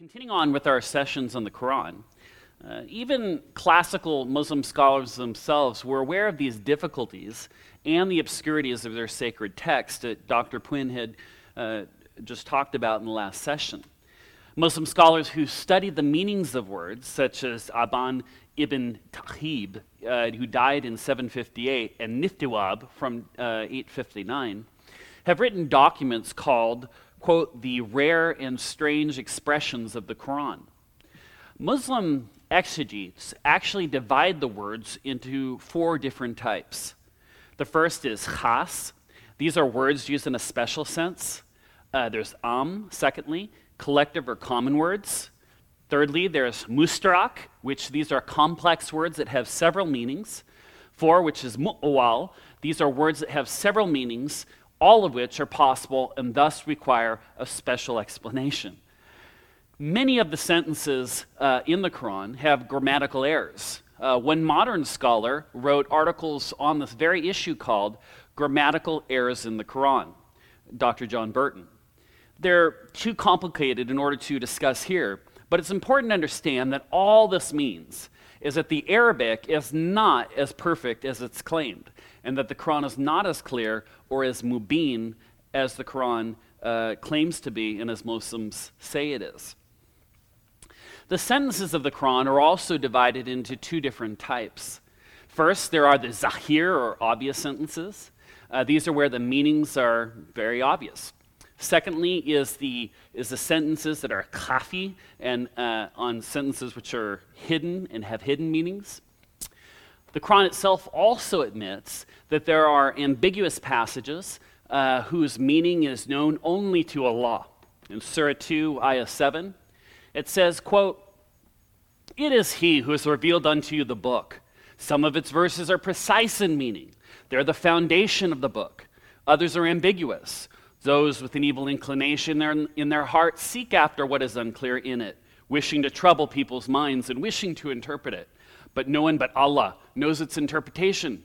Continuing on with our sessions on the Quran, even classical Muslim scholars themselves were aware of these difficulties and the obscurities of their sacred text that Dr. Puin had just talked about in the last session. Muslim scholars who studied the meanings of words, such as Aban ibn Tahib, who died in 758, and Niftiwab from 859, have written documents called, quote, the rare and strange expressions of the Quran. Muslim exegetes actually divide the words into four different types. The first is khas. These are words used in a special sense. There's secondly, collective or common words. Thirdly, there's mustarak, which these are complex words that have several meanings. Four, which is mu'awal. These are words that have several meanings, all of which are possible and thus require a special explanation. Many of the sentences in the Quran have grammatical errors. One modern scholar wrote articles on this very issue called Grammatical Errors in the Quran, Dr. John Burton. They're too complicated in order to discuss here, but it's important to understand that all this means is that the Arabic is not as perfect as it's claimed, and that the Quran is not as clear or as mubin as the Quran claims to be and as Muslims say it is. The sentences of the Quran are also divided into two different types. First, there are the zahir, or obvious sentences. These are where the meanings are very obvious. Secondly is the sentences that are kafi, and on sentences which are hidden and have hidden meanings. The Quran itself also admits that there are ambiguous passages whose meaning is known only to Allah. In Surah 2, Ayah 7, it says, quote, "It is He who has revealed unto you the book. Some of its verses are precise in meaning. They're the foundation of the book. Others are ambiguous. Those with an evil inclination in their hearts seek after what is unclear in it, wishing to trouble people's minds and wishing to interpret it. But no one but Allah knows its interpretation.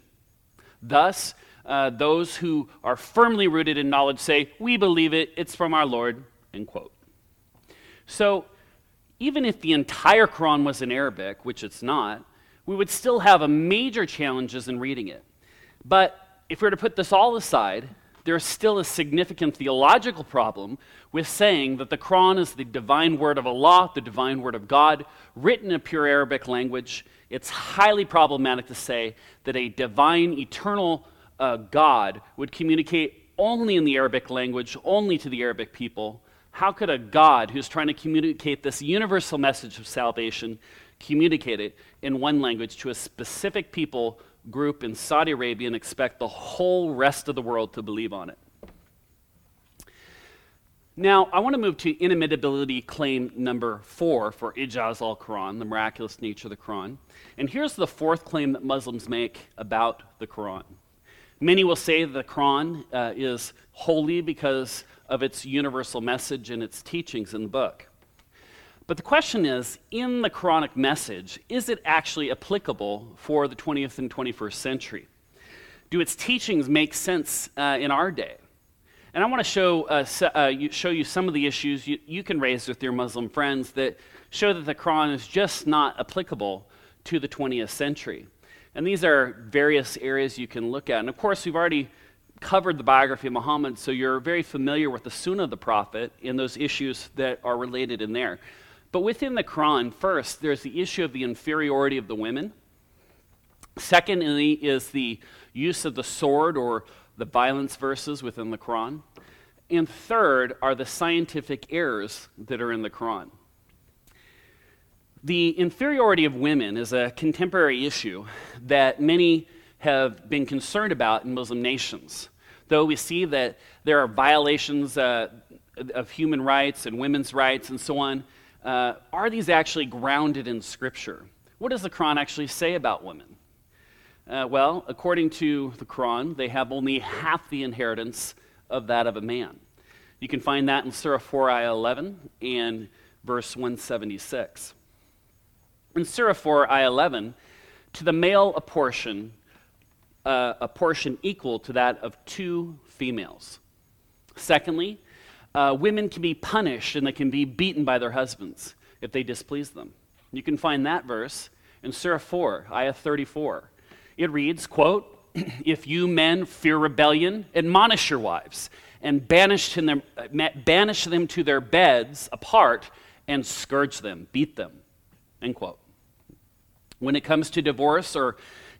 Thus, those who are firmly rooted in knowledge say, we believe it, it's from our Lord," end quote. So, even if the entire Quran was in Arabic, which it's not, we would still have major challenges in reading it. But if we were to put this all aside, there is still a significant theological problem with saying that the Quran is the divine word of Allah, the divine word of God, written in pure Arabic language. It's highly problematic to say that a divine, eternal God would communicate only in the Arabic language, only to the Arabic people. How could a God who's trying to communicate this universal message of salvation communicate it in one language to a specific people group in Saudi Arabia and expect the whole rest of the world to believe on it? Now, I want to move to inimitability claim number 4 for Ijaz al-Quran, the miraculous nature of the Quran. And here's the fourth claim that Muslims make about the Quran. Many will say that the Quran is holy because of its universal message and its teachings in the book. But the question is, in the Quranic message, is it actually applicable for the 20th and 21st century? Do its teachings make sense in our day? And I want to show you some of the issues you can raise with your Muslim friends that show that the Quran is just not applicable to the 20th century. And these are various areas you can look at. And of course, we've already covered the biography of Muhammad, so you're very familiar with the Sunnah of the Prophet and those issues that are related in there. But within the Quran, first, there's the issue of the inferiority of the women. Secondly is the use of the sword or the violence verses within the Quran. And third are the scientific errors that are in the Quran. The inferiority of women is a contemporary issue that many have been concerned about in Muslim nations. Though we see that there are violations of human rights and women's rights and so on, are these actually grounded in Scripture? What does the Quran actually say about women? Well, according to the Quran, they have only half the inheritance of that of a man. You can find that in Surah 4, Ayah 11, and verse 176. In Surah 4, Ayah 11, to the male a portion equal to that of two females. Secondly, women can be punished and they can be beaten by their husbands if they displease them. You can find that verse in Surah 4, Ayah 34. It reads, quote, "If you men fear rebellion, admonish your wives and banish them to their beds apart and scourge them, beat them," end quote. When it comes to divorce or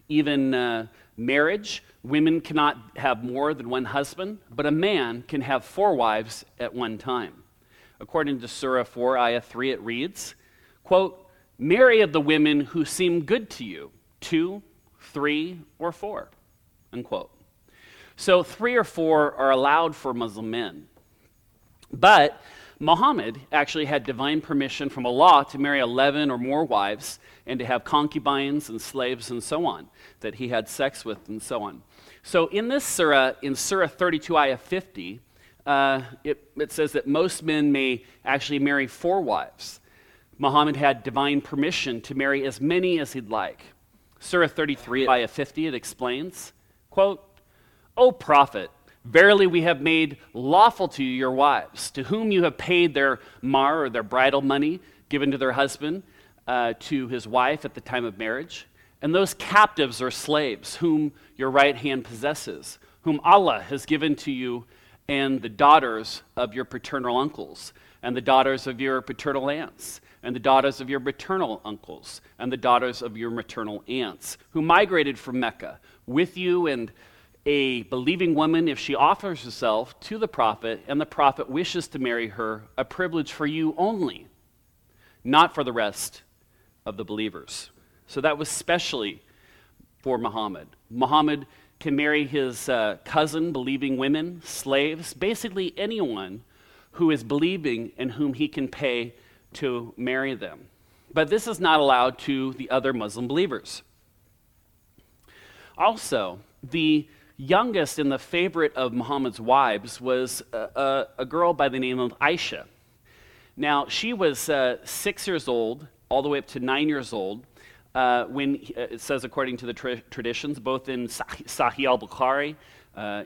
even marriage, women cannot have more than one husband, but a man can have 4 wives at one time. According to Surah 4, Ayah 3, it reads, quote, "Marry of the women who seem good to you, 2, 3, or 4, unquote. So 3 or 4 are allowed for Muslim men. But Muhammad actually had divine permission from Allah to marry 11 or more wives and to have concubines and slaves and so on, that he had sex with and so on. So in this surah, in Surah 32, Ayah 50, it says that most men may actually marry 4 wives. Muhammad had divine permission to marry as many as he'd like. Surah 33, Ayah 50, it explains, quote, "O Prophet, verily we have made lawful to you your wives, to whom you have paid their mar or their bridal money given to their husband, to his wife at the time of marriage, and those captives or slaves whom your right hand possesses, whom Allah has given to you, and the daughters of your paternal uncles, and the daughters of your paternal aunts, and the daughters of your maternal uncles, and the daughters of your maternal aunts, who migrated from Mecca with you, and a believing woman, if she offers herself to the prophet, and the prophet wishes to marry her, a privilege for you only, not for the rest of the believers." So that was specially for Muhammad. Muhammad can marry his cousin, believing women, slaves, basically anyone who is believing and whom he can pay to marry them. But this is not allowed to the other Muslim believers. Also, the youngest and the favorite of Muhammad's wives was a girl by the name of Aisha. Now, she was 6 years old, all the way up to 9 years old, when it says, according to the traditions, both in Sahih al-Bukhari,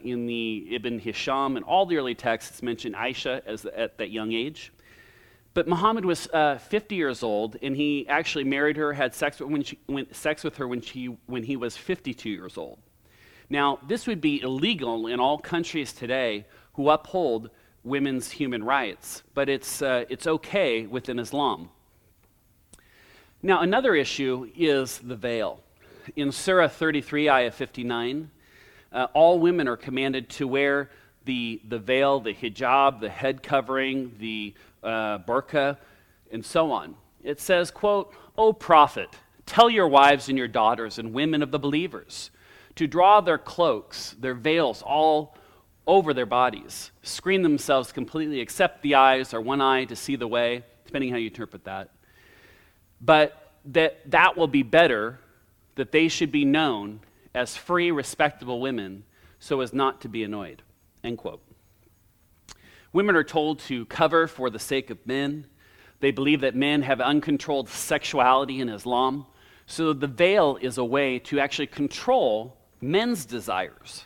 in the Ibn Hisham, and all the early texts mention Aisha as at that young age. But Muhammad was 50 years old, and he actually married her, had sex with, when he was 52 years old. Now, this would be illegal in all countries today who uphold women's human rights, but it's okay within Islam. Now, another issue is the veil. In Surah 33, Ayah 59, all women are commanded to wear the veil, the hijab, the head covering, the burqa, and so on. It says, quote, "O Prophet, tell your wives and your daughters and women of the believers to draw their cloaks, their veils, all over their bodies, screen themselves completely, except the eyes, or one eye to see the way," depending how you interpret that. "But that will be better, that they should be known as free, respectable women, so as not to be annoyed," end quote. Women are told to cover for the sake of men. They believe that men have uncontrolled sexuality in Islam, so the veil is a way to actually control men's desires.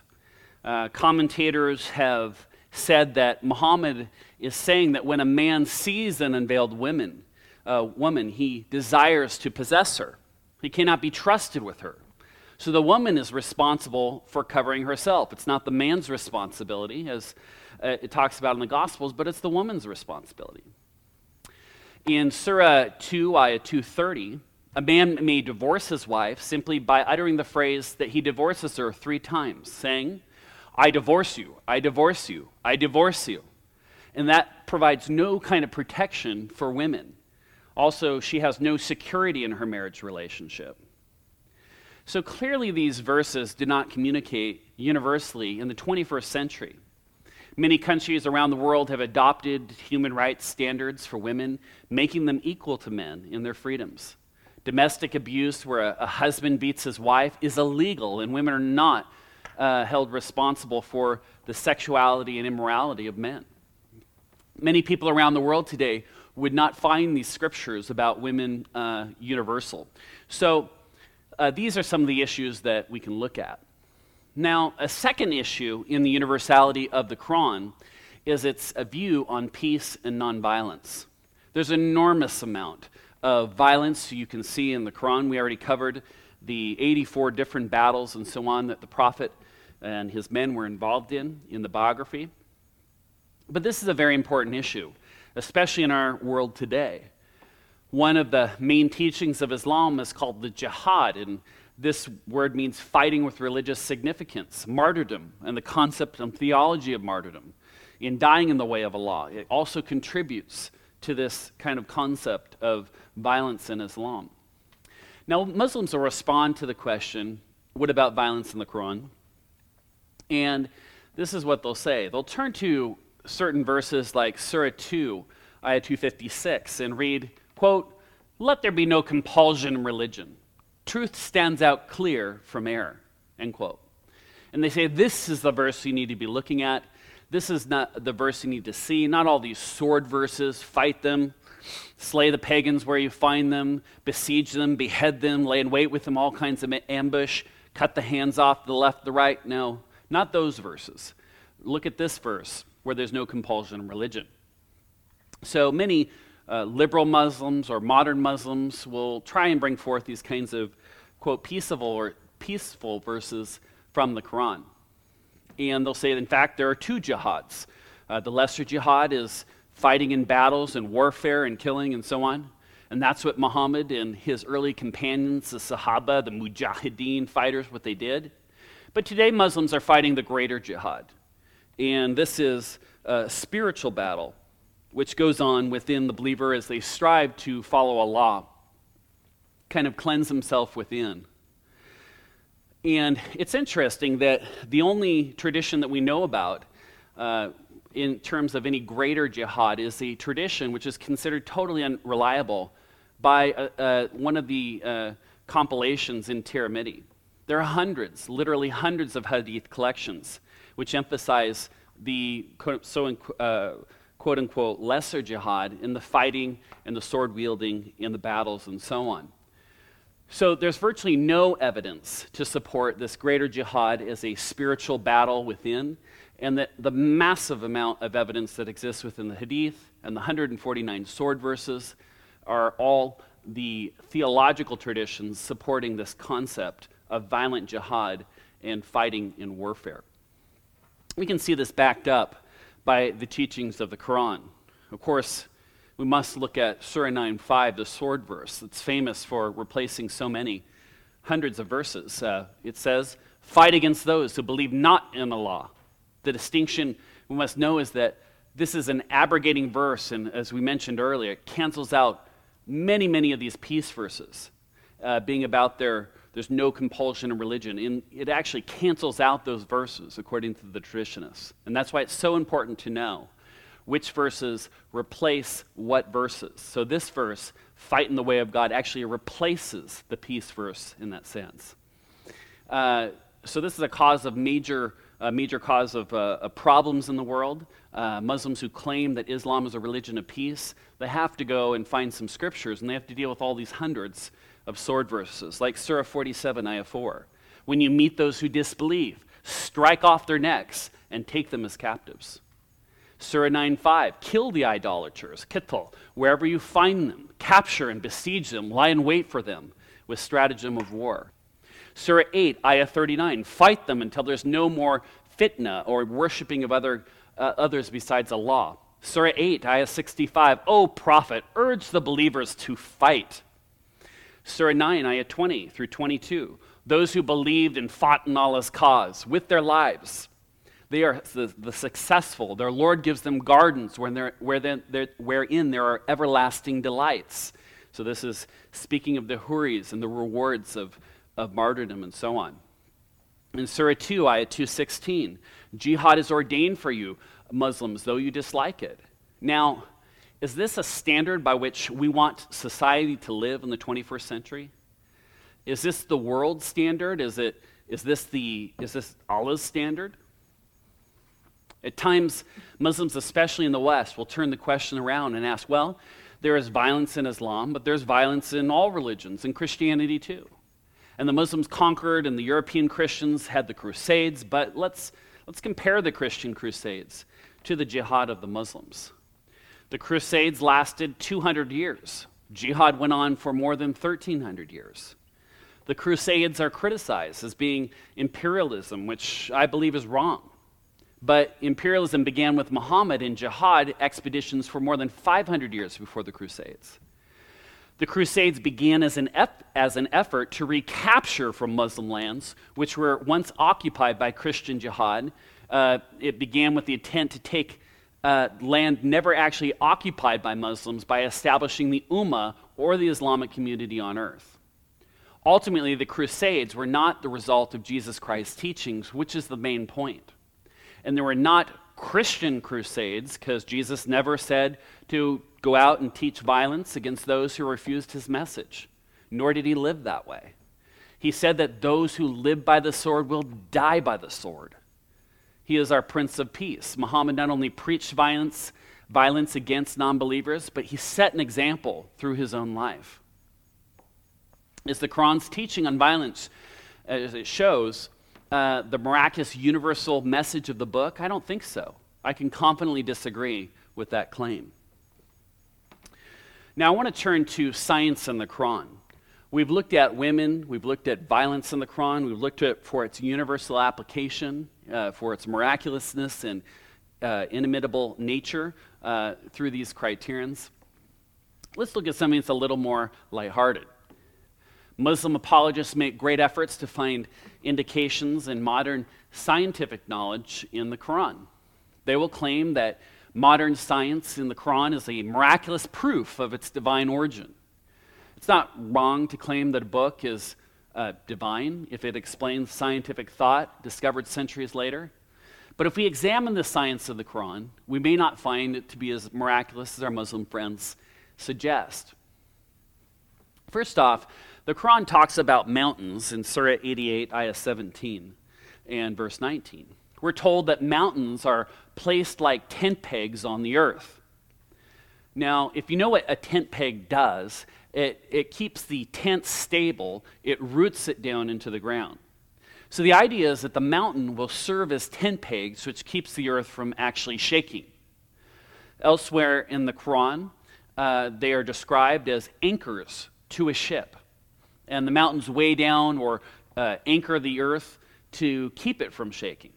Commentators have said that Muhammad is saying that when a man sees an unveiled woman, he desires to possess her. He cannot be trusted with her. So the woman is responsible for covering herself. It's not the man's responsibility, as it talks about in the Gospels, but it's the woman's responsibility. In Surah 2, Ayah 230, a man may divorce his wife simply by uttering the phrase that he divorces her 3 times, saying, "I divorce you, I divorce you, I divorce you." And that provides no kind of protection for women. Also, she has no security in her marriage relationship. So clearly these verses do not communicate universally in the 21st century. Many countries around the world have adopted human rights standards for women, making them equal to men in their freedoms. Domestic abuse, where a husband beats his wife, is illegal, and women are not held responsible for the sexuality and immorality of men. Many people around the world today would not find these scriptures about women universal. So these are some of the issues that we can look at. Now, a second issue in the universality of the Quran is it's a view on peace and nonviolence. There's an enormous amount of violence you can see in the Quran. We already covered the 84 different battles and so on that the prophet and his men were involved in the biography. But this is a very important issue, especially in our world today. One of the main teachings of Islam is called the jihad, and this word means fighting with religious significance, martyrdom, and the concept and theology of martyrdom, in dying in the way of Allah. It also contributes to this kind of concept of violence in Islam. Now, Muslims will respond to the question, what about violence in the Quran? And this is what they'll say. They'll turn to certain verses like Surah 2, Ayah 256, and read, quote, "Let there be no compulsion in religion. Truth stands out clear from error," end quote. And they say, this is the verse you need to be looking at. This is not the verse you need to see, not all these sword verses, fight them, slay the pagans where you find them, besiege them, behead them, lay in wait with them, all kinds of ambush, cut the hands off the left, the right. No, not those verses. Look at this verse where there's no compulsion in religion. So many liberal Muslims or modern Muslims will try and bring forth these kinds of, quote, peaceful verses from the Quran. And they'll say, in fact, there are two jihads. The lesser jihad is fighting in battles and warfare and killing and so on. And that's what Muhammad and his early companions, the Sahaba, the Mujahideen fighters, what they did. But today Muslims are fighting the greater jihad. And this is a spiritual battle which goes on within the believer as they strive to follow Allah, kind of cleanse himself within. And it's interesting that the only tradition that we know about in terms of any greater jihad is the tradition which is considered totally unreliable by one of the compilations in Tirmidhi. There are hundreds, literally hundreds of hadith collections which emphasize the quote-unquote lesser jihad in the fighting and the sword wielding and the battles and so on. So there's virtually no evidence to support this greater jihad as a spiritual battle within, and that the massive amount of evidence that exists within the hadith and the 149 sword verses are all the theological traditions supporting this concept of violent jihad and fighting in warfare. We can see this backed up by the teachings of the Quran. Of course, we must look at Surah 9:5, the sword verse. It's famous for replacing so many hundreds of verses. It says, "Fight against those who believe not in Allah." The distinction we must know is that this is an abrogating verse, and as we mentioned earlier, it cancels out many of these peace verses, being about there's no compulsion in religion. And it actually cancels out those verses, according to the traditionists. And that's why it's so important to know which verses replace what verses. So this verse, fight in the way of God, actually replaces the peace verse in that sense. So this is a cause of major cause of problems in the world. Muslims who claim that Islam is a religion of peace, they have to go and find some scriptures, and they have to deal with all these hundreds of sword verses, like Surah 47, Ayah 4. "When you meet those who disbelieve, strike off their necks and take them as captives." Surah 9:5, "Kill the idolaters, qitl, wherever you find them, capture and besiege them, lie in wait for them with stratagem of war." Surah 8, Ayah 39, "Fight them until there's no more fitna," or worshiping of others besides Allah. Surah 8, Ayah 65, "O Prophet, urge the believers to fight." Surah 9, Ayah 20 through 22, "Those who believed and fought in Allah's cause with their lives, they are the successful. Their Lord gives them gardens wherein there are everlasting delights." So this is speaking of the huris and the rewards of martyrdom and so on. In Surah 2, Ayah 216, "Jihad is ordained for you, Muslims, though you dislike it." Now, is this a standard by which we want society to live in the 21st century? Is this the world standard? Is this Allah's standard? At times, Muslims, especially in the West, will turn the question around and ask, well, there is violence in Islam, but there's violence in all religions, in Christianity too. And the Muslims conquered, and the European Christians had the Crusades, but let's compare the Christian Crusades to the jihad of the Muslims. The Crusades lasted 200 years. Jihad went on for more than 1,300 years. The Crusades are criticized as being imperialism, which I believe is wrong. But imperialism began with Muhammad and jihad expeditions for more than 500 years before the Crusades. The Crusades began as an effort to recapture from Muslim lands, which were once occupied by Christian jihad. It began with the intent to take land never actually occupied by Muslims by establishing the Ummah or the Islamic community on earth. Ultimately, the Crusades were not the result of Jesus Christ's teachings, which is the main point. And they were not Christian crusades, because Jesus never said to go out and teach violence against those who refused his message, nor did he live that way. He said that those who live by the sword will die by the sword. He is our Prince of Peace. Muhammad not only preached violence against non-believers, but he set an example through his own life. As the Quran's teaching on violence, as it shows, the miraculous universal message of the book? I don't think so. I can confidently disagree with that claim. Now I want to turn to science in the Quran. We've looked at women, we've looked at violence in the Quran, we've looked at it for its universal application, for its miraculousness and inimitable nature through these criterions. Let's look at something that's a little more lighthearted. Muslim apologists make great efforts to find indications in modern scientific knowledge in the Quran. They will claim that modern science in the Quran is a miraculous proof of its divine origin. It's not wrong to claim that a book is divine if it explains scientific thought discovered centuries later. But if we examine the science of the Quran, we may not find it to be as miraculous as our Muslim friends suggest. First off, the Quran talks about mountains in Surah 88, Ayah 17 and verse 19. We're told that mountains are placed like tent pegs on the earth. Now, if you know what a tent peg does, it keeps the tent stable, it roots it down into the ground. So the idea is that the mountain will serve as tent pegs, which keeps the earth from actually shaking. Elsewhere in the Quran, they are described as anchors to a ship. And the mountains weigh down or anchor the earth to keep it from shaking.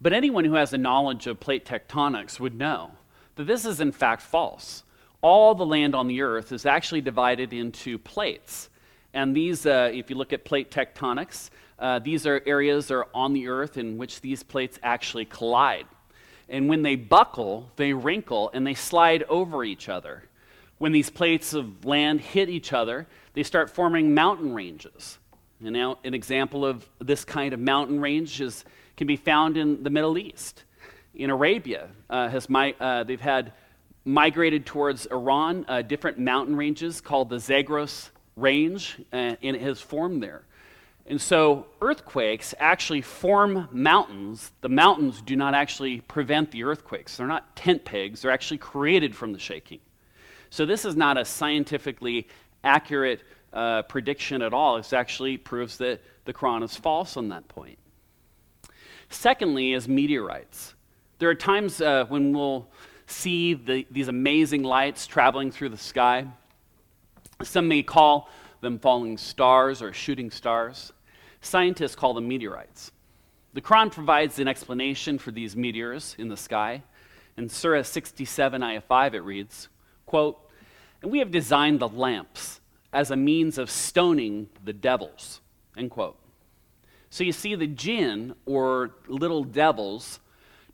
But anyone who has a knowledge of plate tectonics would know that this is in fact false. All the land on the earth is actually divided into plates. And these, if you look at plate tectonics, these are areas that are on the earth in which these plates actually collide. And when they buckle, they wrinkle and they slide over each other. When these plates of land hit each other, they start forming mountain ranges. And now an example of this kind of mountain range can be found in the Middle East. In Arabia, they've had migrated towards Iran different mountain ranges called the Zagros Range, and it has formed there. And so earthquakes actually form mountains. The mountains do not actually prevent the earthquakes. They're not tent pegs. They're actually created from the shaking. So this is not a scientifically accurate prediction at all. It actually proves that the Quran is false on that point. Secondly is meteorites. There are times when we'll see these amazing lights traveling through the sky. Some may call them falling stars or shooting stars. Scientists call them meteorites. The Quran provides an explanation for these meteors in the sky. In Surah 67, Ayah 5, it reads, quote, "And we have designed the lamps as a means of stoning the devils," end quote. So you see the jinn, or little devils,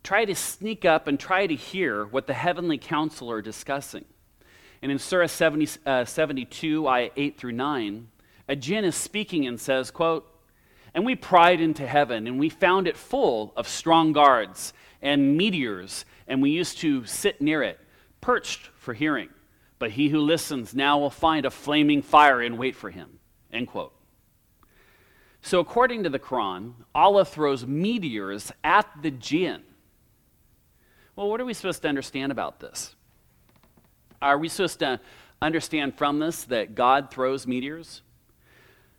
try to sneak up and try to hear what the heavenly council are discussing. And in Surah 72, Ayah 8 through 9, a jinn is speaking and says, quote, "And we pried into heaven, and we found it full of strong guards and meteors, and we used to sit near it, perched for hearing, but he who listens now will find a flaming fire in wait for him," end quote. So according to the Quran, Allah throws meteors at the jinn. Well, what are we supposed to understand about this? Are we supposed to understand from this that God throws meteors?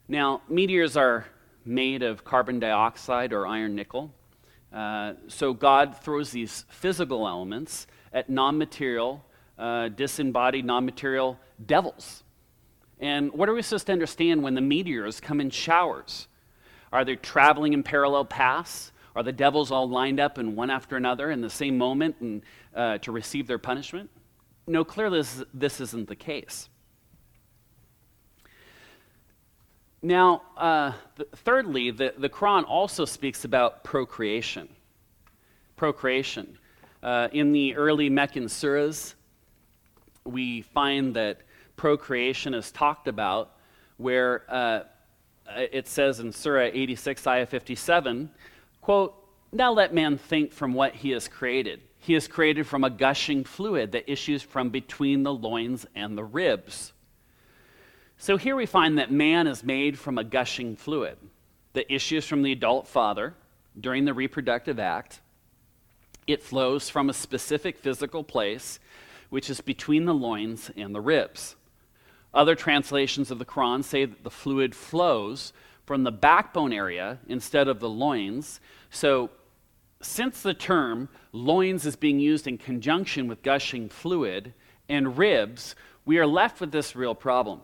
Now, meteors are made of carbon dioxide or iron nickel. So God throws these physical elements at non-material, disembodied, non-material devils. And what are we supposed to understand when the meteors come in showers? Are they traveling in parallel paths? Are the devils all lined up and one after another in the same moment and to receive their punishment? No, clearly this isn't the case. Now, thirdly, the Quran also speaks about procreation. Procreation. In the early Meccan surahs, we find that procreation is talked about, where it says in Surah 86, Ayah 57, quote, "Now let man think from what he has created. He is created from a gushing fluid that issues from between the loins and the ribs." So here we find that man is made from a gushing fluid that issues from the adult father during the reproductive act. It flows from a specific physical place, which is between the loins and the ribs. Other translations of the Quran say that the fluid flows from the backbone area instead of the loins. So since the term loins is being used in conjunction with gushing fluid and ribs, we are left with this real problem.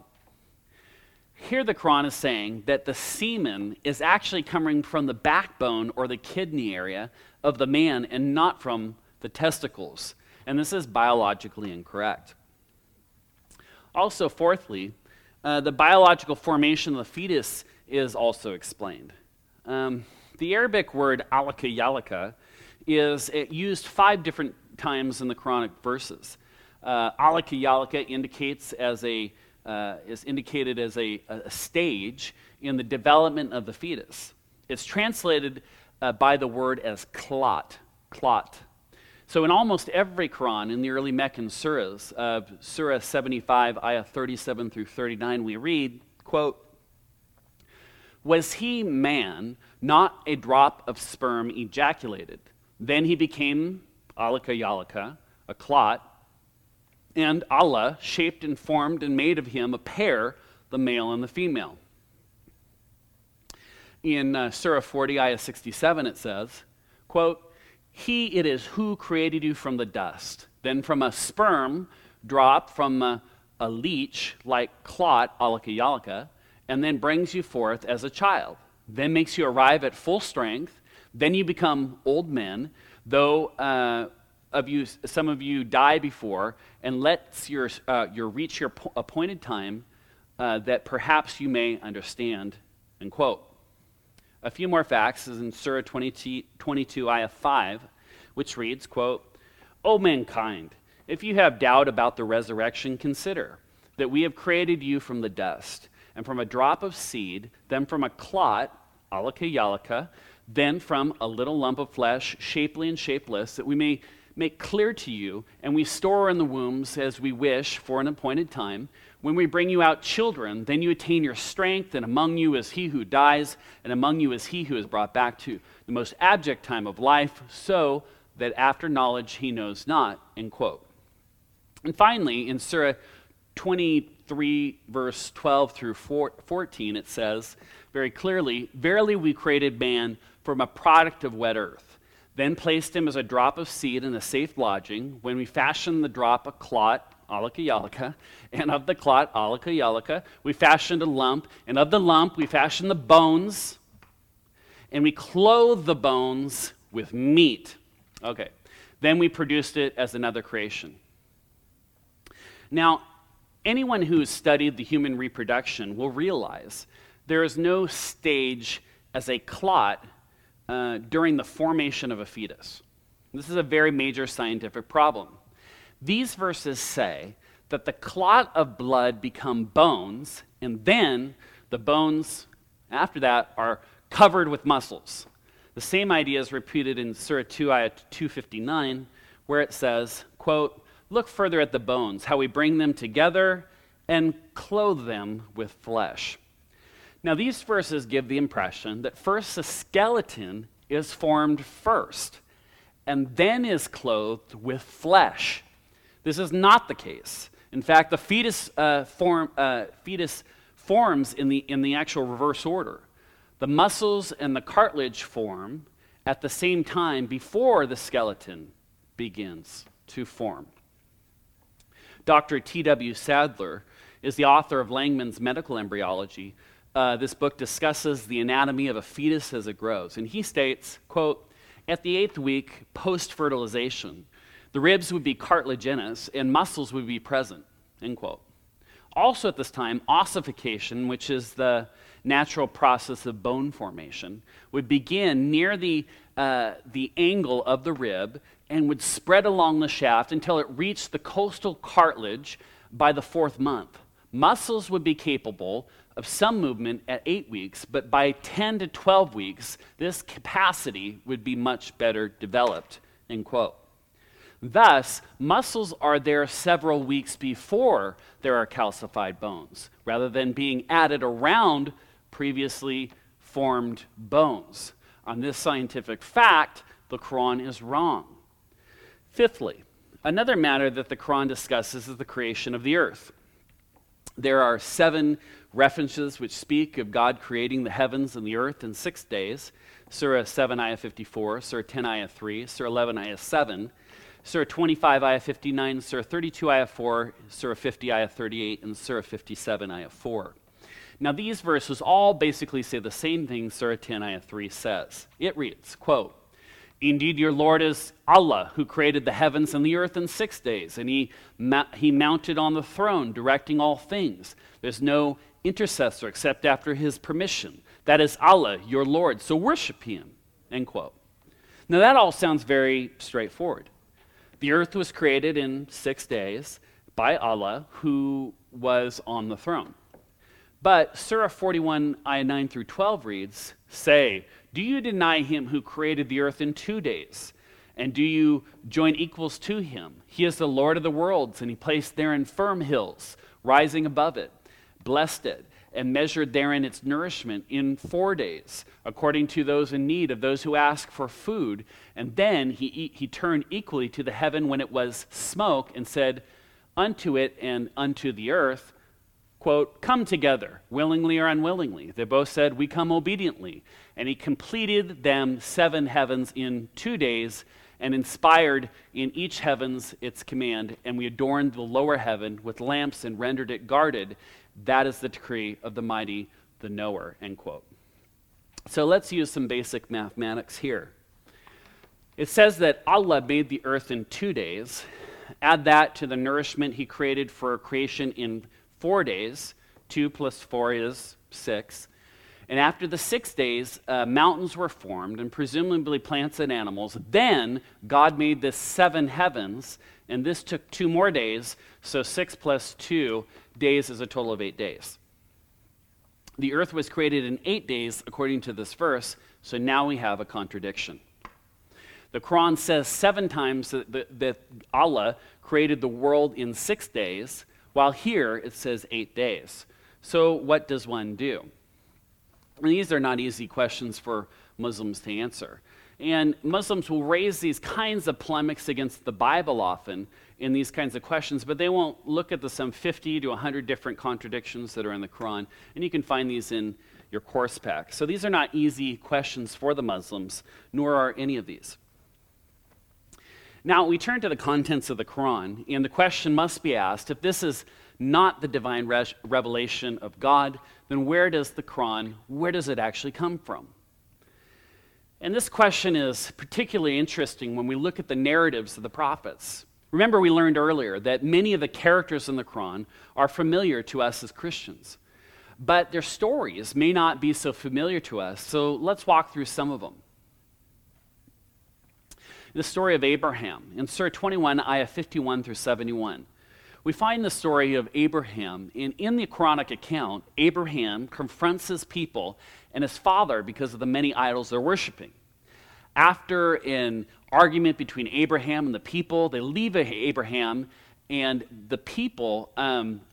Here the Quran is saying that the semen is actually coming from the backbone or the kidney area of the man and not from the testicles. And this is biologically incorrect. Also, fourthly, the biological formation of the fetus is also explained. The Arabic word alaka yalaka is used 5 different times in the Quranic verses. Alaka yalaka is indicated as a stage in the development of the fetus. It's translated by the word as clot. So in almost every Quran in the early Meccan surahs, Surah 75, Ayah 37 through 39, we read, quote, "Was he man, not a drop of sperm ejaculated? Then he became alaka yalaka, a clot, and Allah shaped and formed and made of him a pair, the male and the female." In Surah 40, Ayah 67, it says, quote, "He it is who created you from the dust, then from a sperm drop, from a leech-like clot, alaka yalaka, and then brings you forth as a child, then makes you arrive at full strength, then you become old men, though some of you die before, and lets your reach your appointed time, that perhaps you may understand," end quote. A few more facts is in Surah 22, Ayah 5, which reads, quote, "O mankind, if you have doubt about the resurrection, consider that we have created you from the dust, and from a drop of seed, then from a clot, alaka yalaka, then from a little lump of flesh, shapely and shapeless, that we may make clear to you, and we store in the wombs as we wish for an appointed time. When we bring you out children, then you attain your strength, and among you is he who dies, and among you is he who is brought back to the most abject time of life, so that after knowledge he knows not," end quote. And finally, in Surah 23, verse 12 through 14, it says very clearly, "Verily we created man from a product of wet earth, then placed him as a drop of seed in a safe lodging. When we fashioned the drop a clot, alaka yalaka, and of the clot, alaka yalaka, we fashioned a lump, and of the lump we fashioned the bones, and we clothed the bones with meat. Okay, then we produced it as another creation." Now, anyone who has studied the human reproduction will realize there is no stage as a clot during the formation of a fetus. This is a very major scientific problem. These verses say that the clot of blood become bones, and then the bones after that are covered with muscles. The same idea is repeated in Surah 2, Ayah 259, where it says, quote, "Look further at the bones, how we bring them together and clothe them with flesh." Now, these verses give the impression that first the skeleton is formed first and then is clothed with flesh. This is not the case. In fact, the fetus forms in the actual reverse order. The muscles and the cartilage form, at the same time before the skeleton begins to form. Dr. T.W. Sadler is the author of Langman's Medical Embryology. This book discusses the anatomy of a fetus as it grows. And he states, quote, "At the 8th week, post-fertilization, the ribs would be cartilaginous and muscles would be present," end quote. Also at this time, ossification, which is the natural process of bone formation, would begin near the angle of the rib and would spread along the shaft until it reached the costal cartilage by the 4th month. Muscles would be capable of some movement at 8 weeks, but by 10 to 12 weeks, this capacity would be much better developed, end quote. Thus, muscles are there several weeks before there are calcified bones, rather than being added around previously formed bones. On this scientific fact, the Quran is wrong. Fifthly, another matter that the Quran discusses is the creation of the earth. There are 7 references which speak of God creating the heavens and the earth in 6 days. Surah 7, Ayah 54, Surah 10, Ayah 3, Surah 11, Ayah 7, Surah 25, Ayah 59, Surah 32, Ayah 4, Surah 50, Ayah 38, and Surah 57, Ayah 4. Now these verses all basically say the same thing Surah 10, Ayah 3 says. It reads, quote, "Indeed your Lord is Allah, who created the heavens and the earth in 6 days, and he mounted on the throne, directing all things. There's no intercessor except after his permission. That is Allah, your Lord, so worship him," end quote. Now that all sounds very straightforward. The earth was created in 6 days by Allah, who was on the throne. But Surah 41, Ayah 9 through 12 reads, "Say, do you deny him who created the earth in 2 days? And do you join equals to him? He is the Lord of the worlds, and he placed therein firm hills, rising above it, blessed it, and measured therein its nourishment in 4 days, according to those in need of those who ask for food. And then he turned equally to the heaven when it was smoke and said unto it and unto the earth," quote, "come together, willingly or unwillingly. They both said, we come obediently. And he completed them 7 heavens in 2 days and inspired in each heavens its command. And we adorned the lower heaven with lamps and rendered it guarded. That is the decree of the mighty, the knower," end quote. So let's use some basic mathematics here. It says that Allah made the earth in 2 days. Add that to the nourishment he created for creation in 4 days. 2 plus 4 is 6. And after the 6 days, mountains were formed and presumably plants and animals. Then God made the 7 heavens, and this took 2 more days, so 6 plus 2 days is a total of 8 days. The earth was created in 8 days, according to this verse, so now we have a contradiction. The Quran says 7 times that Allah created the world in 6 days, while here it says 8 days. So what does one do? These are not easy questions for Muslims to answer. And Muslims will raise these kinds of polemics against the Bible often in these kinds of questions, but they won't look at the some 50 to 100 different contradictions that are in the Quran, and you can find these in your course pack. So these are not easy questions for the Muslims, nor are any of these. Now we turn to the contents of the Quran, and the question must be asked, if this is not the divine revelation of God, then where does the Quran actually come from? And this question is particularly interesting when we look at the narratives of the prophets. Remember, we learned earlier that many of the characters in the Quran are familiar to us as Christians, but their stories may not be so familiar to us, so let's walk through some of them. The story of Abraham, in Surah 21, Ayah 51 through 71. We find the story of Abraham, and in the Quranic account, Abraham confronts his people and his father because of the many idols they're worshiping. After an argument between Abraham and the people, they leave Abraham, and the people,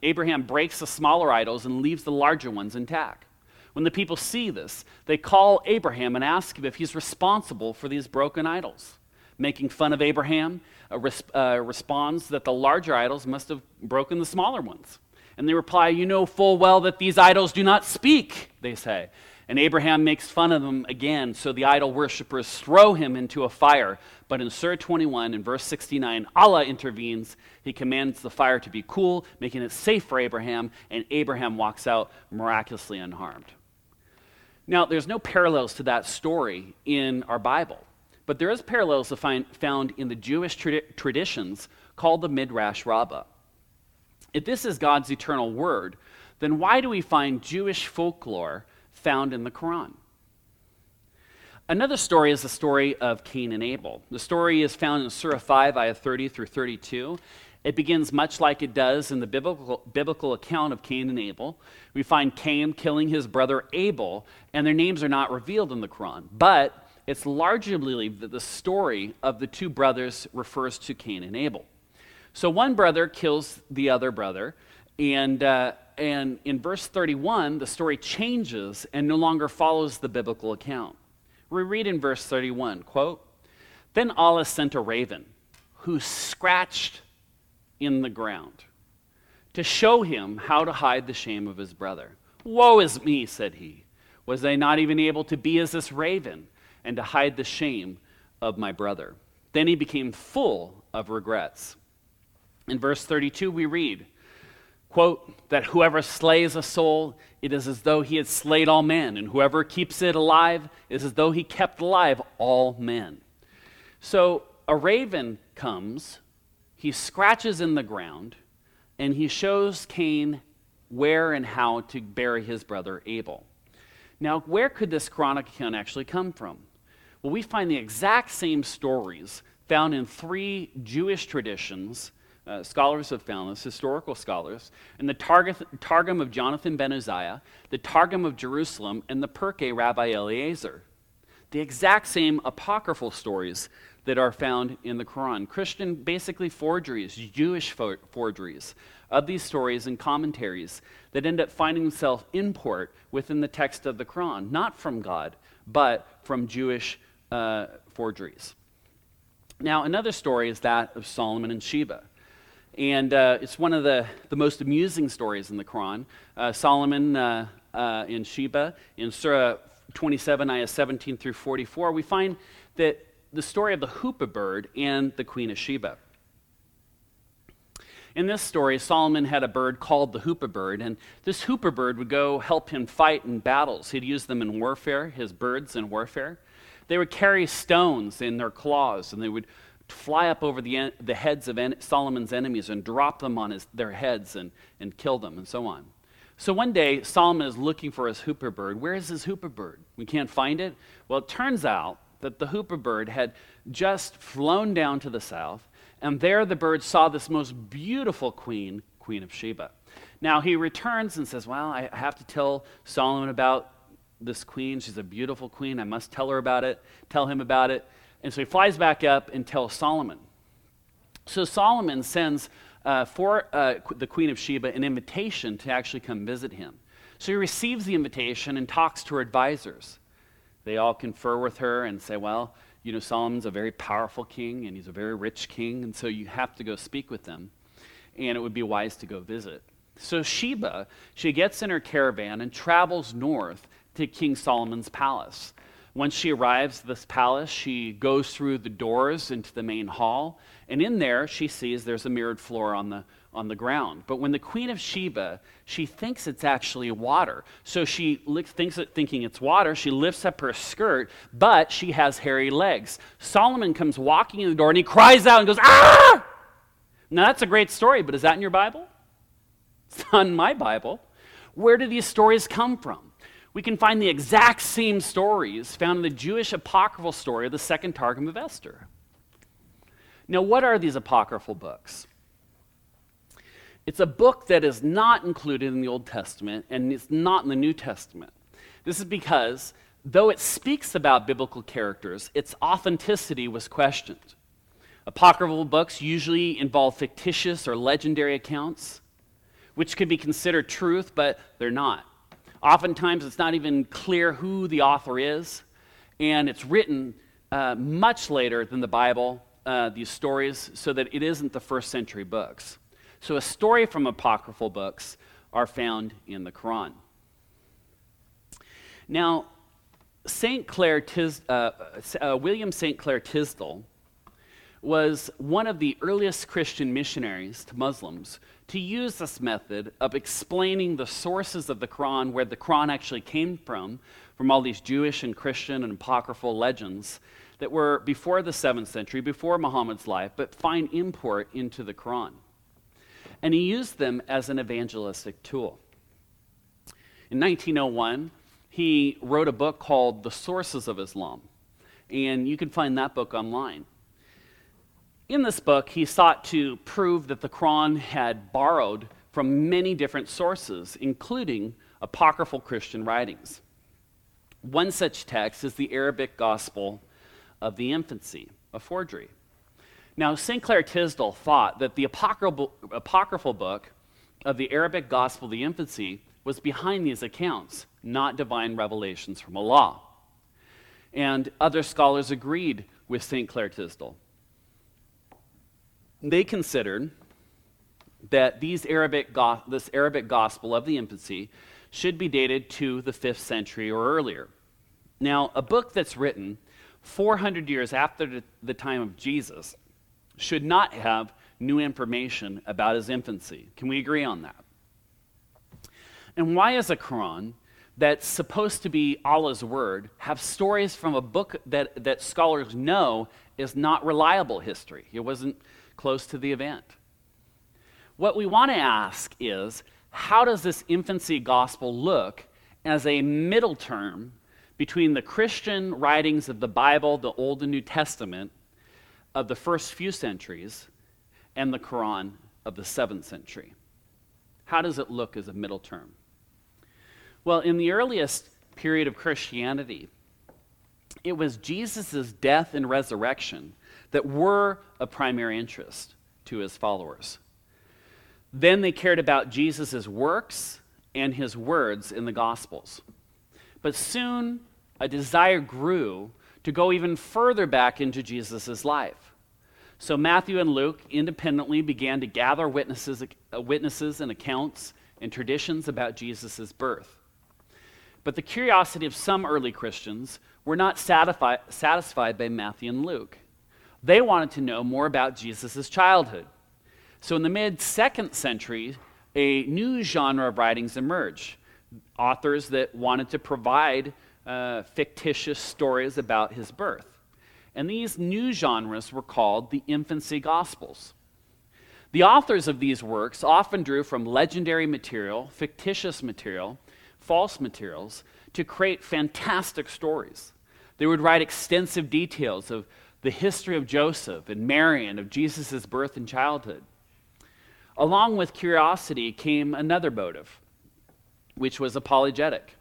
Abraham breaks the smaller idols and leaves the larger ones intact. When the people see this, they call Abraham and ask him if he's responsible for these broken idols. Making fun of Abraham, responds that the larger idols must have broken the smaller ones. And they reply, "You know full well that these idols do not speak," they say. And Abraham makes fun of them again, so the idol worshippers throw him into a fire. But in Surah 21, in verse 69, Allah intervenes. He commands the fire to be cool, making it safe for Abraham, and Abraham walks out miraculously unharmed. Now, there's no parallels to that story in our Bible, but there is parallels found in the Jewish traditions called the Midrash Rabbah. If this is God's eternal word, then why do we find Jewish folklore found in the Quran? Another story is the story of Cain and Abel. The story is found in Surah 5, Ayah 30 through 32. It begins much like it does in the biblical account of Cain and Abel. We find Cain killing his brother Abel, and their names are not revealed in the Quran. But it's largely believed that the story of the two brothers refers to Cain and Abel. So one brother kills the other brother, and in verse 31, the story changes and no longer follows the biblical account. We read in verse 31, quote, "Then Allah sent a raven who scratched in the ground to show him how to hide the shame of his brother. 'Woe is me,' said he. 'Was I not even able to be as this raven and to hide the shame of my brother?' Then he became full of regrets." In verse 32, we read, quote, "that whoever slays a soul, it is as though he had slayed all men, and whoever keeps it alive is as though he kept alive all men." So a raven comes, he scratches in the ground, and he shows Cain where and how to bury his brother Abel. Now, where could this Quranic account actually come from? Well, we find the exact same stories found in three Jewish traditions. Scholars have found this, historical scholars, in the Targum of Jonathan Ben Uzziah, the Targum of Jerusalem, and the Perke Rabbi Eliezer. The exact same apocryphal stories that are found in the Quran. Christian, basically forgeries, Jewish forgeries of these stories and commentaries that end up finding themselves in port within the text of the Quran, not from God, but from Jewish forgeries. Now, another story is that of Solomon and Sheba. And it's one of the most amusing stories in the Quran. Solomon and Sheba, in Surah 27, Ayah 17 through 44, we find that the story of the Hupa bird and the Queen of Sheba. In this story, Solomon had a bird called the Hupa bird, and this Hupa bird would go help him fight in battles. He'd use them in warfare, his birds in warfare. They would carry stones in their claws, and they would fly up over the heads of Solomon's enemies and drop them on their heads and kill them and so on. So one day, Solomon is looking for his Hupa bird. Where is his Hupa bird? We can't find it. Well, it turns out that the Hupa bird had just flown down to the south, and there the bird saw this most beautiful queen, Queen of Sheba. Now he returns and says, "Well, I have to tell Solomon about this queen. She's a beautiful queen. I must tell him about it. And so he flies back up and tells Solomon. So Solomon sends the Queen of Sheba an invitation to actually come visit him. So he receives the invitation and talks to her advisors. They all confer with her and say, "Well, you know, Solomon's a very powerful king and he's a very rich king, and so you have to go speak with them, and it would be wise to go visit." So Sheba, she gets in her caravan and travels north to King Solomon's palace. Once she arrives at this palace, she goes through the doors into the main hall, and in there she sees there's a mirrored floor on the ground. But when the Queen of Sheba, she thinks it's actually water. So she thinking it's water, she lifts up her skirt, but she has hairy legs. Solomon comes walking in the door, and he cries out and goes, "Ah!" Now that's a great story, but is that in your Bible? It's not in my Bible. Where do these stories come from? We can find the exact same stories found in the Jewish apocryphal story of the Second Targum of Esther. Now, what are these apocryphal books? It's a book that is not included in the Old Testament, and it's not in the New Testament. This is because, though it speaks about biblical characters, its authenticity was questioned. Apocryphal books usually involve fictitious or legendary accounts, which could be considered truth, but they're not. Oftentimes, it's not even clear who the author is, and it's written much later than the Bible, these stories, so that it isn't the first century books. So a story from apocryphal books are found in the Quran. Now, William St. Clair Tisdall was one of the earliest Christian missionaries to Muslims to use this method of explaining the sources of the Quran, where the Quran actually came from all these Jewish and Christian and apocryphal legends that were before the 7th century, before Muhammad's life, but find import into the Quran. And he used them as an evangelistic tool. In 1901, he wrote a book called The Sources of Islam, and you can find that book online. In this book, he sought to prove that the Quran had borrowed from many different sources, including apocryphal Christian writings. One such text is the Arabic Gospel of the Infancy, a forgery. Now, St. Clair Tisdall thought that the apocryphal book of the Arabic Gospel of the Infancy was behind these accounts, not divine revelations from Allah. And other scholars agreed with St. Clair Tisdall. They considered that this Arabic Gospel of the Infancy should be dated to the 5th century or earlier. Now, a book that's written 400 years after the time of Jesus should not have new information about his infancy. Can we agree on that? And why is a Quran that's supposed to be Allah's word have stories from a book that scholars know is not reliable history? It wasn't close to the event. What we want to ask is, how does this infancy gospel look as a middle term between the Christian writings of the Bible, the Old and New Testament, of the first few centuries, and the Quran of the 7th century? How does it look as a middle term? Well, in the earliest period of Christianity, it was Jesus' death and resurrection that were of primary interest to his followers. Then they cared about Jesus' works and his words in the Gospels. But soon, a desire grew to go even further back into Jesus' life. So Matthew and Luke independently began to gather witnesses and accounts and traditions about Jesus' birth. But the curiosity of some early Christians were not satisfied by Matthew and Luke. They wanted to know more about Jesus' childhood. So in the mid-2nd century, a new genre of writings emerged. Authors that wanted to provide fictitious stories about his birth. And these new genres were called the infancy gospels. The authors of these works often drew from legendary material, fictitious material, false materials, to create fantastic stories. They would write extensive details of the history of Joseph and Mary and of Jesus' birth and childhood. Along with curiosity came another motive, which was apologetic.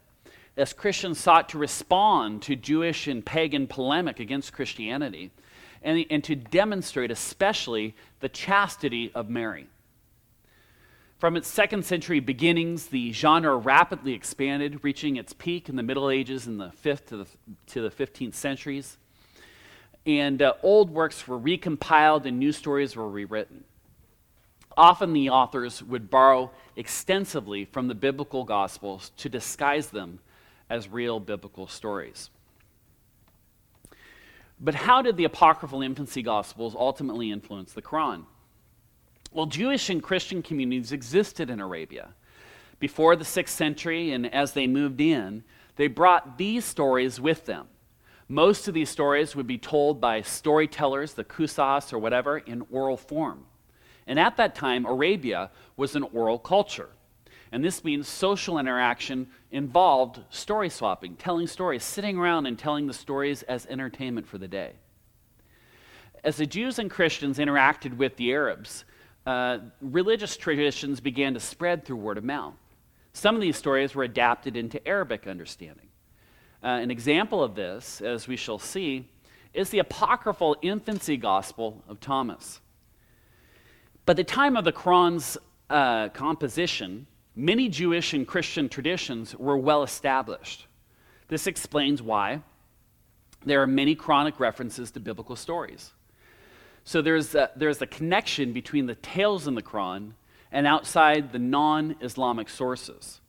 As Christians sought to respond to Jewish and pagan polemic against Christianity, and to demonstrate especially the chastity of Mary. From its 2nd century beginnings, the genre rapidly expanded, reaching its peak in the Middle Ages in the 5th to the 15th centuries. And old works were recompiled and new stories were rewritten. Often the authors would borrow extensively from the biblical gospels to disguise them as real biblical stories. But how did the apocryphal infancy gospels ultimately influence the Quran? Well, Jewish and Christian communities existed in Arabia before the 6th century, and as they moved in, they brought these stories with them. Most of these stories would be told by storytellers, the Qusas or whatever, in oral form. And at that time, Arabia was an oral culture. And this means social interaction involved story swapping, telling stories, sitting around and telling the stories as entertainment for the day. As the Jews and Christians interacted with the Arabs, religious traditions began to spread through word of mouth. Some of these stories were adapted into Arabic understanding. An example of this, as we shall see, is the apocryphal infancy gospel of Thomas. By the time of the Quran's composition, many Jewish and Christian traditions were well established. This explains why there are many Quranic references to biblical stories. So there's a connection between the tales in the Quran and outside the non-Islamic sources.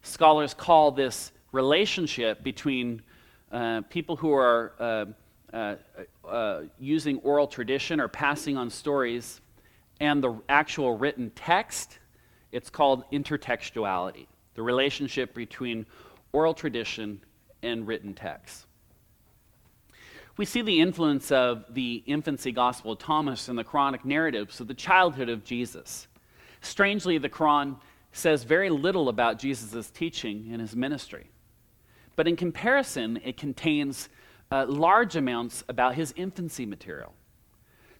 Scholars call this relationship between people who are using oral tradition or passing on stories and the actual written text. It's called intertextuality, the relationship between oral tradition and written text. We see the influence of the Infancy Gospel of Thomas in the Quranic narratives of the childhood of Jesus. Strangely, the Quran says very little about Jesus' teaching and his ministry. But in comparison, it contains large amounts about his infancy material.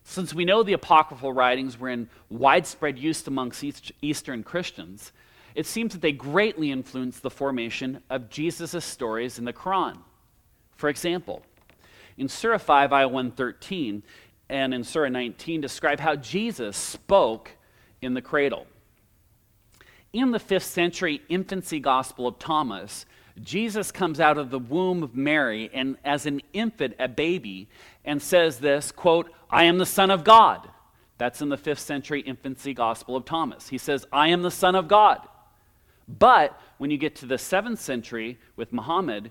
Since we know the apocryphal writings were in widespread use amongst Eastern Christians, it seems that they greatly influenced the formation of Jesus' stories in the Quran. For example, in Surah 5, Ayah 113, and in Surah 19, describe how Jesus spoke in the cradle. In the 5th century Infancy Gospel of Thomas, Jesus comes out of the womb of Mary and as an infant, a baby, and says this, quote, "I am the Son of God." That's in the 5th century Infancy Gospel of Thomas. He says, "I am the Son of God." But when you get to the 7th century with Muhammad,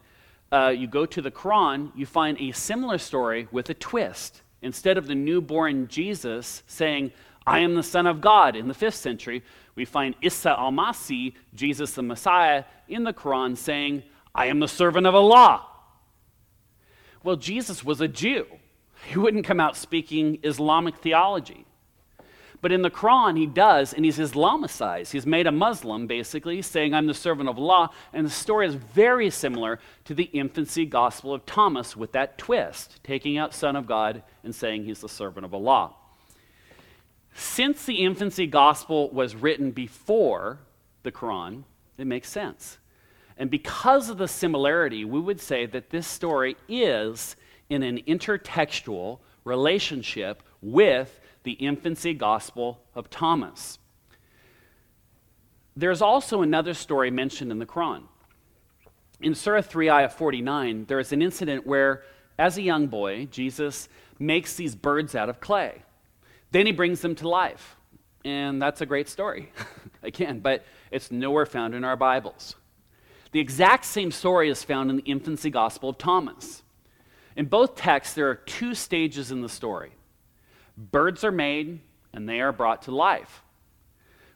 you go to the Quran, you find a similar story with a twist. Instead of the newborn Jesus saying, "I am the Son of God," in the 5th century, we find Isa al-Masih, Jesus the Messiah, in the Quran saying, "I am the servant of Allah." Well, Jesus was a Jew. He wouldn't come out speaking Islamic theology. But in the Quran, he does, and he's Islamicized. He's made a Muslim, basically, saying, "I'm the servant of Allah," and the story is very similar to the Infancy Gospel of Thomas with that twist, taking out Son of God and saying he's the servant of Allah. Since the Infancy Gospel was written before the Quran, it makes sense. And because of the similarity, we would say that this story is in an intertextual relationship with the Infancy Gospel of Thomas. There's also another story mentioned in the Quran. In Surah 3, Ayah 49, there is an incident where, as a young boy, Jesus makes these birds out of clay. Then he brings them to life. And that's a great story, again, but it's nowhere found in our Bibles. The exact same story is found in the Infancy Gospel of Thomas. In both texts, there are two stages in the story. Birds are made, and they are brought to life.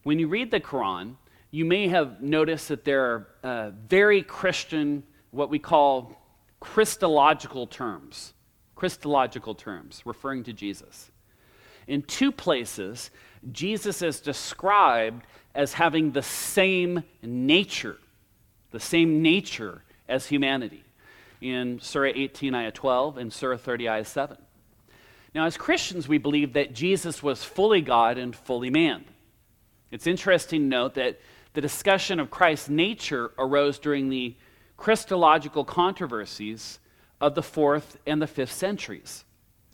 When you read the Quran, you may have noticed that there are very Christian, what we call Christological terms, referring to Jesus. In two places, Jesus is described as having the same nature as humanity, in Surah 18, Ayah 12, and Surah 30, Ayah 7. Now, as Christians, we believe that Jesus was fully God and fully man. It's interesting to note that the discussion of Christ's nature arose during the Christological controversies of the 4th and the 5th centuries.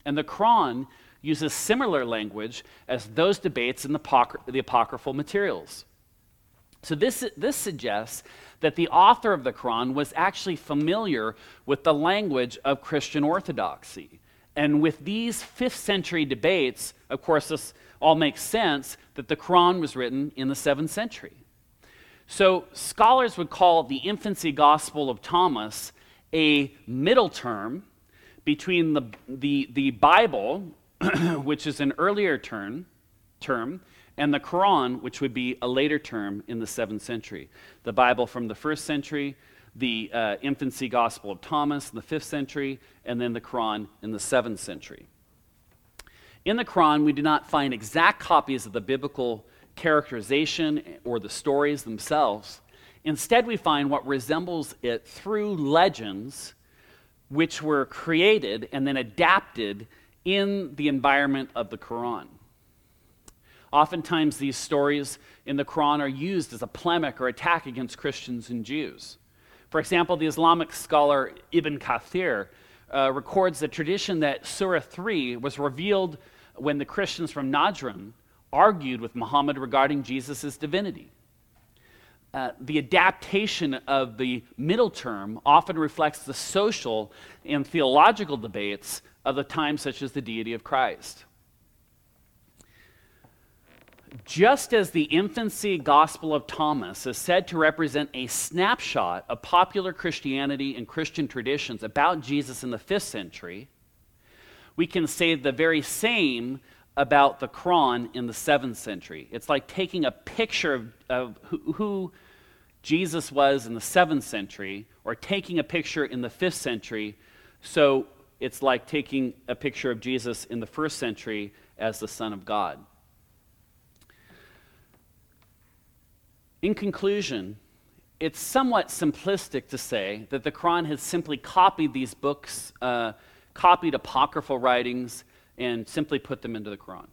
And the Quran uses similar language as those debates in the apocryphal materials. So this suggests that the author of the Quran was actually familiar with the language of Christian orthodoxy. And with these 5th century debates, of course, this all makes sense that the Quran was written in the 7th century. So scholars would call the Infancy Gospel of Thomas a middle term between the Bible, which is an earlier term, and the Quran, which would be a later term in the 7th century. The Bible from the 1st century, the Infancy Gospel of Thomas in the 5th century, and then the Quran in the 7th century. In the Quran, we do not find exact copies of the biblical characterization or the stories themselves. Instead, we find what resembles it through legends which were created and then adapted in the environment of the Quran. Oftentimes, these stories in the Quran are used as a polemic or attack against Christians and Jews. For example, the Islamic scholar Ibn Kathir records the tradition that Surah 3 was revealed when the Christians from Najran argued with Muhammad regarding Jesus' divinity. The adaptation of the middle term often reflects the social and theological debates of the time, such as the deity of Christ. Just as the Infancy Gospel of Thomas is said to represent a snapshot of popular Christianity and Christian traditions about Jesus in the 5th century, we can say the very same about the Quran in the 7th century. It's like taking a picture of who Jesus was in the 7th century, or taking a picture in the 5th century, so it's like taking a picture of Jesus in the 1st century as the Son of God. In conclusion, it's somewhat simplistic to say that the Quran has simply copied these books, copied apocryphal writings, and simply put them into the Quran.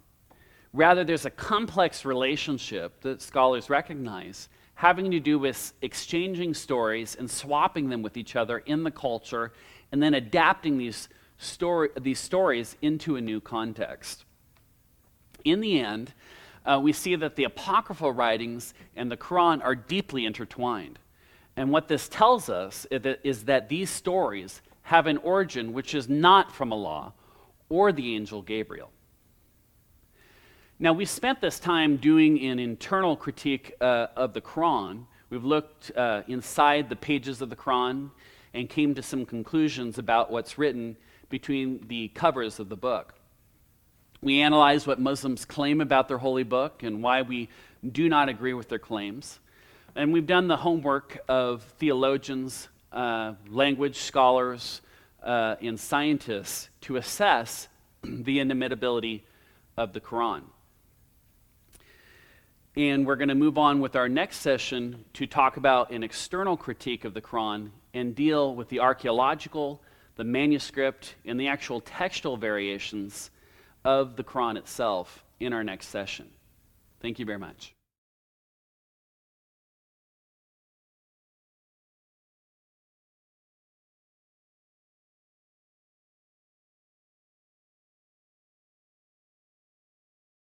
Rather, there's a complex relationship that scholars recognize having to do with exchanging stories and swapping them with each other in the culture, and then adapting these stories into a new context. In the end, we see that the apocryphal writings and the Quran are deeply intertwined. And what this tells us is that these stories have an origin which is not from Allah or the angel Gabriel. Now, we spent this time doing an internal critique of the Quran. We've looked inside the pages of the Quran and came to some conclusions about what's written between the covers of the book. We analyze what Muslims claim about their holy book and why we do not agree with their claims. And we've done the homework of theologians, language scholars, and scientists to assess the inimitability of the Quran. And we're going to move on with our next session to talk about an external critique of the Quran and deal with the archaeological, the manuscript, and the actual textual variations of the Quran itself in our next session. Thank you very much.